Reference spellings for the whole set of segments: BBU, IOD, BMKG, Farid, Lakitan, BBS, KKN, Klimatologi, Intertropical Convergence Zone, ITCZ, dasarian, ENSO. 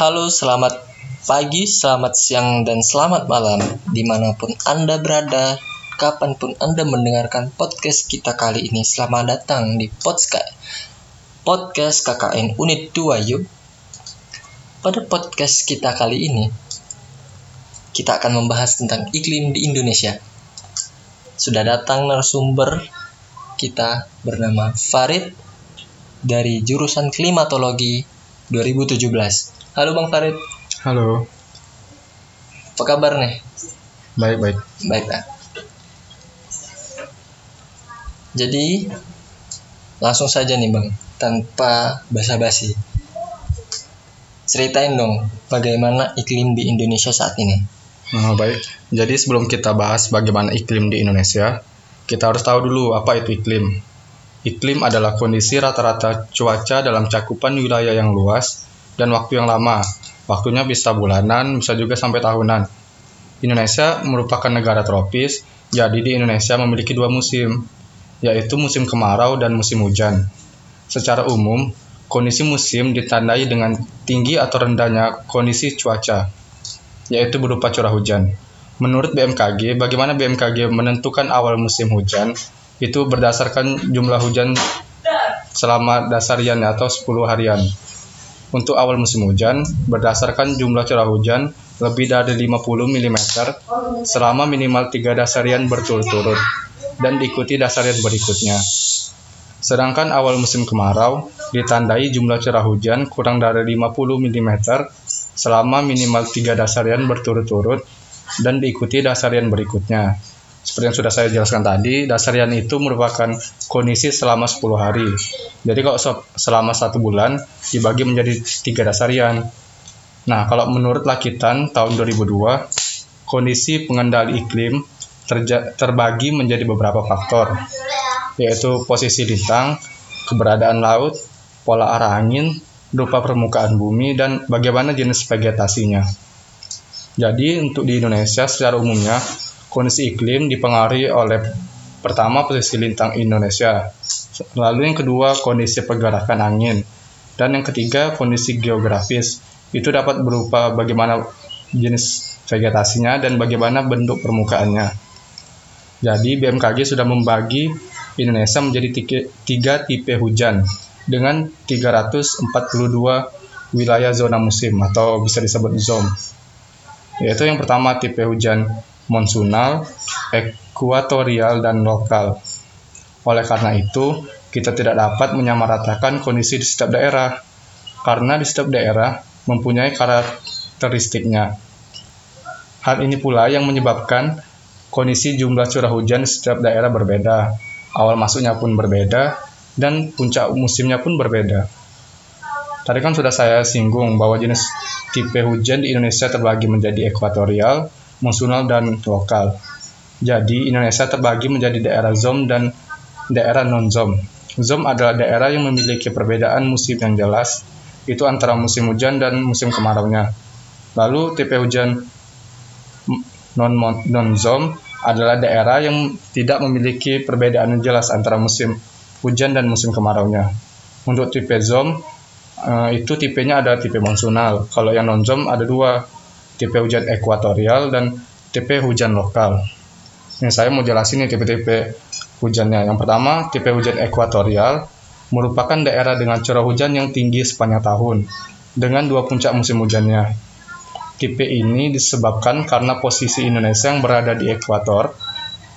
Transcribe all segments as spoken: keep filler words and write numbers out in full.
Halo, selamat pagi, selamat siang, dan selamat malam dimanapun Anda berada, kapanpun Anda mendengarkan podcast kita kali ini. Selamat datang di podcast, podcast K K N Unit dua yuk. Pada podcast kita kali ini, kita akan membahas tentang iklim di Indonesia. Sudah datang narasumber kita bernama Farid dari jurusan Klimatologi dua ribu tujuh belas. Halo Bang Farid. Halo. Apa kabar nih? Baik-baik. Baik lah. Jadi langsung saja nih Bang, tanpa basa-basi. Ceritain dong bagaimana iklim di Indonesia saat ini. Nah, baik. Jadi sebelum kita bahas bagaimana iklim di Indonesia, kita harus tahu dulu apa itu iklim. Iklim adalah kondisi rata-rata cuaca dalam cakupan wilayah yang luas dan waktu yang lama. Waktunya bisa bulanan, bisa juga sampai tahunan. Indonesia merupakan negara tropis, jadi di Indonesia memiliki dua musim, yaitu musim kemarau dan musim hujan. Secara umum, kondisi musim ditandai dengan tinggi atau rendahnya kondisi cuaca, yaitu berupa curah hujan. Menurut B M K G, bagaimana B M K G menentukan awal musim hujan? Itu berdasarkan jumlah hujan selama dasarian atau sepuluh harian. Untuk awal musim hujan, berdasarkan jumlah curah hujan lebih dari lima puluh milimeter selama minimal tiga dasarian berturut-turut dan diikuti dasarian berikutnya. Sedangkan awal musim kemarau ditandai jumlah curah hujan kurang dari lima puluh milimeter selama minimal tiga dasarian berturut-turut dan diikuti dasarian berikutnya. Seperti yang sudah saya jelaskan tadi, dasarian itu merupakan kondisi selama sepuluh hari. Jadi kalau selama satu bulan dibagi menjadi tiga dasarian. Nah, kalau menurut Lakitan tahun dua ribu dua, kondisi pengendali iklim terja- terbagi menjadi beberapa faktor, yaitu posisi lintang, keberadaan laut, pola arah angin, rupa permukaan bumi, dan bagaimana jenis vegetasinya. Jadi untuk di Indonesia secara umumnya, kondisi iklim dipengaruhi oleh pertama posisi lintang Indonesia, lalu yang kedua kondisi pergerakan angin, dan yang ketiga kondisi geografis. Itu dapat berupa bagaimana jenis vegetasinya dan bagaimana bentuk permukaannya. Jadi B M K G sudah membagi Indonesia menjadi tiga tipe hujan dengan tiga ratus empat puluh dua wilayah zona musim atau bisa disebut zone. Yaitu yang pertama tipe hujan monsunal, ekuatorial, dan lokal. Oleh karena itu, kita tidak dapat menyamaratakan kondisi di setiap daerah, karena di setiap daerah mempunyai karakteristiknya. Hal ini pula yang menyebabkan kondisi jumlah curah hujan di setiap daerah berbeda, awal masuknya pun berbeda, dan puncak musimnya pun berbeda. Tadi kan sudah saya singgung bahwa jenis tipe hujan di Indonesia terbagi menjadi ekuatorial, monsunal, dan lokal. Jadi Indonesia terbagi menjadi daerah zone dan daerah non-zone. Zone adalah daerah yang memiliki perbedaan musim yang jelas, itu antara musim hujan dan musim kemaraunya. Lalu tipe hujan non-zone adalah daerah yang tidak memiliki perbedaan yang jelas antara musim hujan dan musim kemaraunya. Untuk tipe zone, itu tipenya ada tipe monsunal. Kalau yang non-zone ada dua, tipe hujan ekuatorial dan tipe hujan lokal. Ini saya mau jelasin nih tipe-tipe hujannya. Yang pertama, tipe hujan ekuatorial merupakan daerah dengan curah hujan yang tinggi sepanjang tahun, dengan dua puncak musim hujannya. Tipe ini disebabkan karena posisi Indonesia yang berada di ekuator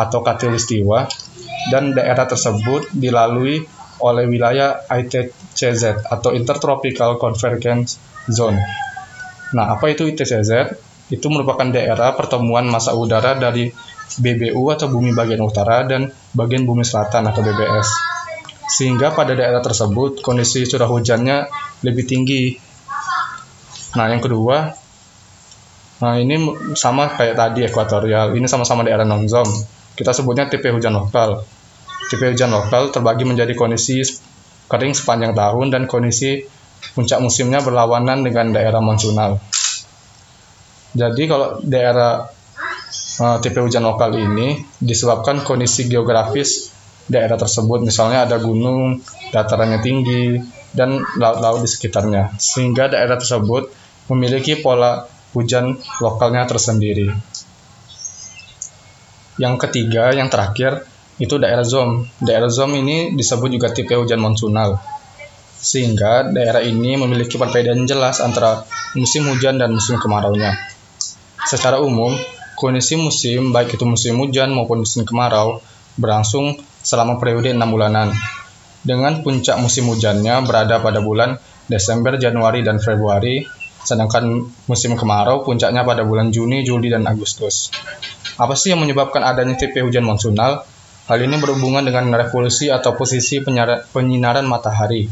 atau khatulistiwa, dan daerah tersebut dilalui oleh wilayah I T C Z atau Intertropical Convergence Zone. Nah, apa itu I T C Z? Itu merupakan daerah pertemuan massa udara dari B B U atau bumi bagian utara dan bagian bumi selatan atau B B S. Sehingga pada daerah tersebut kondisi curah hujannya lebih tinggi. Nah, yang kedua, nah ini sama kayak tadi ekuatorial, ini sama-sama daerah non-zone. Kita sebutnya tipe hujan lokal. Tipe hujan lokal terbagi menjadi kondisi kering sepanjang tahun dan kondisi puncak musimnya berlawanan dengan daerah monsunal. Jadi kalau daerah uh, tipe hujan lokal ini disebabkan kondisi geografis daerah tersebut, misalnya ada gunung, datarannya tinggi, dan laut-laut di sekitarnya, sehingga daerah tersebut memiliki pola hujan lokalnya tersendiri. Yang ketiga, yang terakhir, itu daerah zon. Daerah zon ini disebut juga tipe hujan monsunal, sehingga daerah ini memiliki perbedaan jelas antara musim hujan dan musim kemaraunya. Secara umum, kondisi musim, baik itu musim hujan maupun musim kemarau, berlangsung selama periode enam bulanan. Dengan puncak musim hujannya berada pada bulan Desember, Januari, dan Februari, sedangkan musim kemarau puncaknya pada bulan Juni, Juli, dan Agustus. Apa sih yang menyebabkan adanya tipe hujan monsunal? Hal ini berhubungan dengan revolusi atau posisi penyinaran matahari.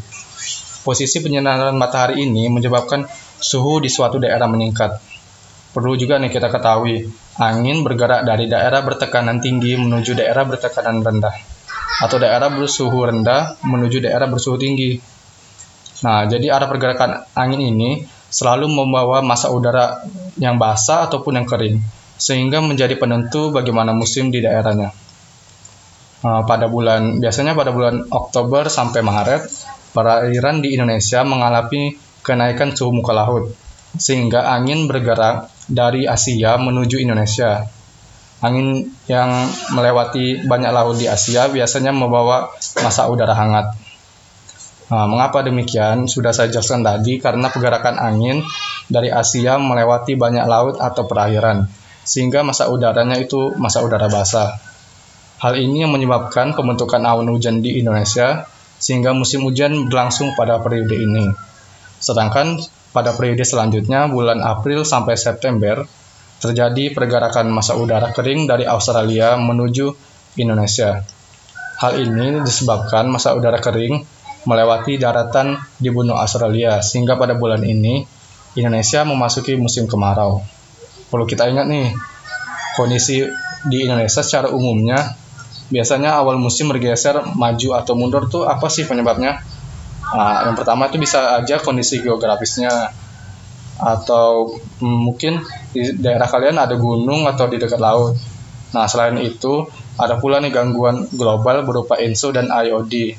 Posisi penyinaran matahari ini menyebabkan suhu di suatu daerah meningkat. Perlu juga nih kita ketahui, angin bergerak dari daerah bertekanan tinggi menuju daerah bertekanan rendah, atau daerah bersuhu rendah menuju daerah bersuhu tinggi. Nah, jadi arah pergerakan angin ini selalu membawa massa udara yang basah ataupun yang kering, sehingga menjadi penentu bagaimana musim di daerahnya. Nah, pada bulan biasanya pada bulan Oktober sampai Maret, perairan di Indonesia mengalami kenaikan suhu muka laut, sehingga angin bergerak dari Asia menuju Indonesia. Angin yang melewati banyak laut di Asia biasanya membawa massa udara hangat. Nah, mengapa demikian? Sudah saya jelaskan tadi, karena pergerakan angin dari Asia melewati banyak laut atau perairan, sehingga massa udaranya itu massa udara basah. Hal ini yang menyebabkan pembentukan awan hujan di Indonesia, sehingga musim hujan berlangsung pada periode ini. Sedangkan pada periode selanjutnya, bulan April sampai September, terjadi pergerakan massa udara kering dari Australia menuju Indonesia. Hal ini disebabkan massa udara kering melewati daratan di benua Australia, sehingga pada bulan ini Indonesia memasuki musim kemarau. Perlu kita ingat nih, kondisi di Indonesia secara umumnya biasanya awal musim bergeser maju atau mundur tuh apa sih penyebabnya? Nah, yang pertama itu bisa aja kondisi geografisnya, atau mungkin di daerah kalian ada gunung atau di dekat laut. Nah, selain itu ada pula nih gangguan global berupa ENSO dan I O D.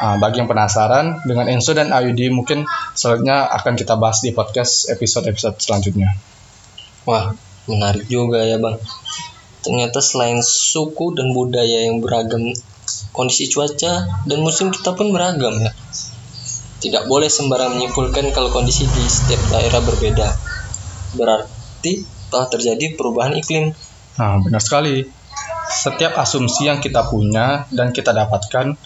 Nah, bagi yang penasaran dengan ENSO dan I O D, mungkin selanjutnya akan kita bahas di podcast episode-episode selanjutnya. Wah, menarik juga ya Bang. Ternyata selain suku dan budaya yang beragam, kondisi cuaca dan musim kita pun beragam ya. Tidak boleh sembarang menyimpulkan kalau kondisi di setiap daerah berbeda. Berarti telah terjadi perubahan iklim. Nah, benar sekali. Setiap asumsi yang kita punya dan kita dapatkan,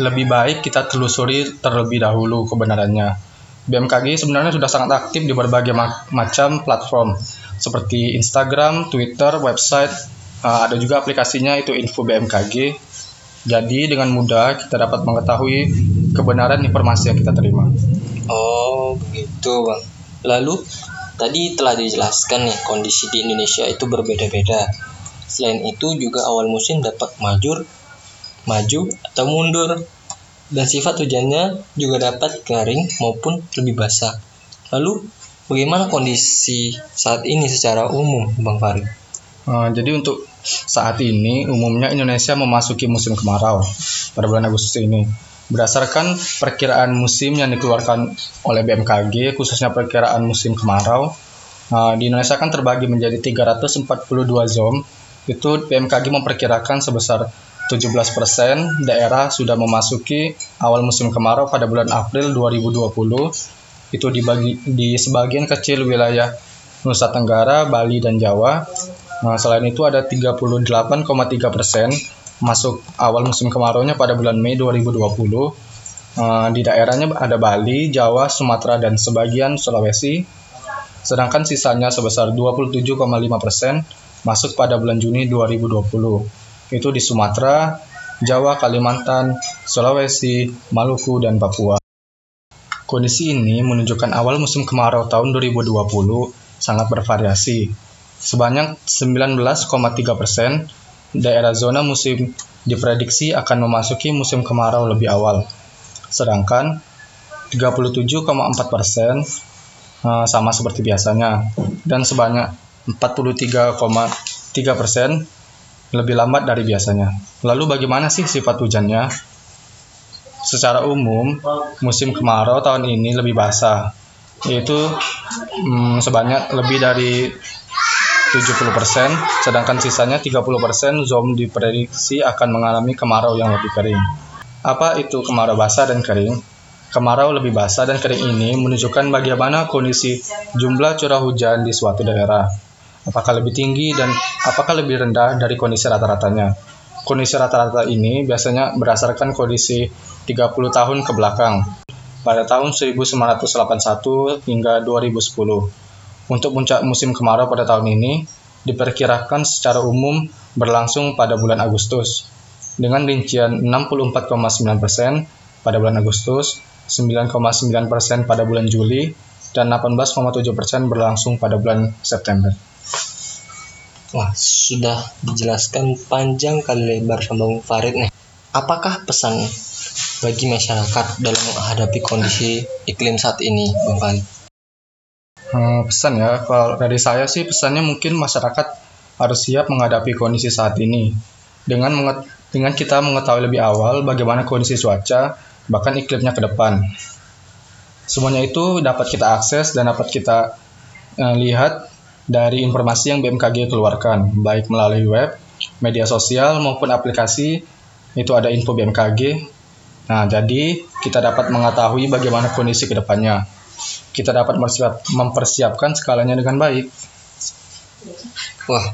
lebih baik kita telusuri terlebih dahulu kebenarannya. B M K G sebenarnya sudah sangat aktif di berbagai macam platform, seperti Instagram, Twitter, website, ada juga aplikasinya itu Info B M K G. Jadi dengan mudah kita dapat mengetahui kebenaran informasi yang kita terima. Oh, begitu Bang. Lalu, tadi telah dijelaskan nih kondisi di Indonesia itu berbeda-beda. Selain itu juga awal musim dapat maju, maju atau mundur. Dan sifat hujannya juga dapat kering maupun lebih basah. Lalu, bagaimana kondisi saat ini secara umum Bang Farid? Uh, jadi untuk saat ini umumnya Indonesia memasuki musim kemarau pada bulan Agustus ini. Berdasarkan perkiraan musim yang dikeluarkan oleh B M K G, khususnya perkiraan musim kemarau, uh, di Indonesia kan terbagi menjadi tiga ratus empat puluh dua zon. Itu B M K G memperkirakan sebesar tujuh belas persen daerah sudah memasuki awal musim kemarau pada bulan April dua ribu dua puluh. Itu dibagi di sebagian kecil wilayah Nusa Tenggara, Bali, dan Jawa. Nah, selain itu ada tiga puluh delapan koma tiga persen masuk awal musim kemaraunya pada bulan Mei dua ribu dua puluh. Uh, di daerahnya ada Bali, Jawa, Sumatera, dan sebagian Sulawesi. Sedangkan sisanya sebesar dua puluh tujuh koma lima persen masuk pada bulan Juni dua ribu dua puluh. Itu di Sumatera, Jawa, Kalimantan, Sulawesi, Maluku, dan Papua. Kondisi ini menunjukkan awal musim kemarau tahun dua ribu dua puluh sangat bervariasi. Sebanyak sembilan belas koma tiga persen daerah zona musim diprediksi akan memasuki musim kemarau lebih awal. Sedangkan tiga puluh tujuh koma empat persen sama seperti biasanya, dan sebanyak empat puluh tiga koma tiga persen lebih lambat dari biasanya. Lalu bagaimana sih sifat hujannya? Secara umum, musim kemarau tahun ini lebih basah. yaitu hmm, sebanyak lebih dari tujuh puluh persen, sedangkan sisanya tiga puluh persen zon diprediksi akan mengalami kemarau yang lebih kering. Apa itu kemarau basah dan kering? Kemarau lebih basah dan kering ini menunjukkan bagaimana kondisi jumlah curah hujan di suatu daerah. Apakah lebih tinggi dan apakah lebih rendah dari kondisi rata-ratanya. Kondisi rata-rata ini biasanya berdasarkan kondisi tiga puluh tahun ke belakang, pada tahun seribu sembilan ratus delapan puluh satu hingga dua ribu sepuluh. Untuk puncak musim kemarau pada tahun ini diperkirakan secara umum berlangsung pada bulan Agustus, dengan rincian enam puluh empat koma sembilan persen pada bulan Agustus, sembilan koma sembilan persen pada bulan Juli, dan delapan belas koma tujuh persen berlangsung pada bulan September. Wah, sudah dijelaskan panjang kali lebar sama Bung Farid nih. Apakah pesan bagi masyarakat dalam menghadapi kondisi iklim saat ini, Bung Farid? Hmm, pesan ya, kalau dari saya sih pesannya mungkin masyarakat harus siap menghadapi kondisi saat ini. Dengan menget- dengan kita mengetahui lebih awal bagaimana kondisi cuaca, bahkan iklimnya ke depan. Semuanya itu dapat kita akses dan dapat kita uh, lihat dari informasi yang B M K G keluarkan, baik melalui web, media sosial, maupun aplikasi, itu ada info B M K G. Nah, jadi kita dapat mengetahui bagaimana kondisi ke depannya. Kita dapat mempersiapkan skalanya dengan baik. Wah,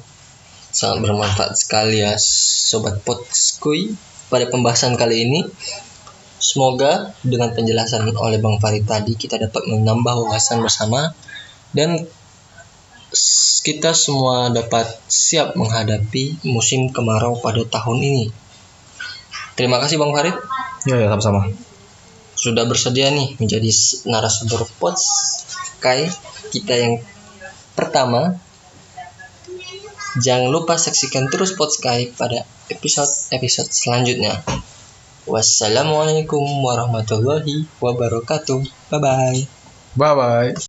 sangat bermanfaat sekali ya, Sobat Podskui, pada pembahasan kali ini. Semoga dengan penjelasan oleh Bang Farid tadi kita dapat menambah wawasan bersama dan kita semua dapat siap menghadapi musim kemarau pada tahun ini. Terima kasih Bang Farid. Ya, ya sama-sama. Sudah bersedia nih menjadi narasumber Podskai kita yang pertama. Jangan lupa saksikan terus Podskai pada episode-episode selanjutnya. Wassalamualaikum warahmatullahi wabarakatuh. Bye-bye. Bye-bye.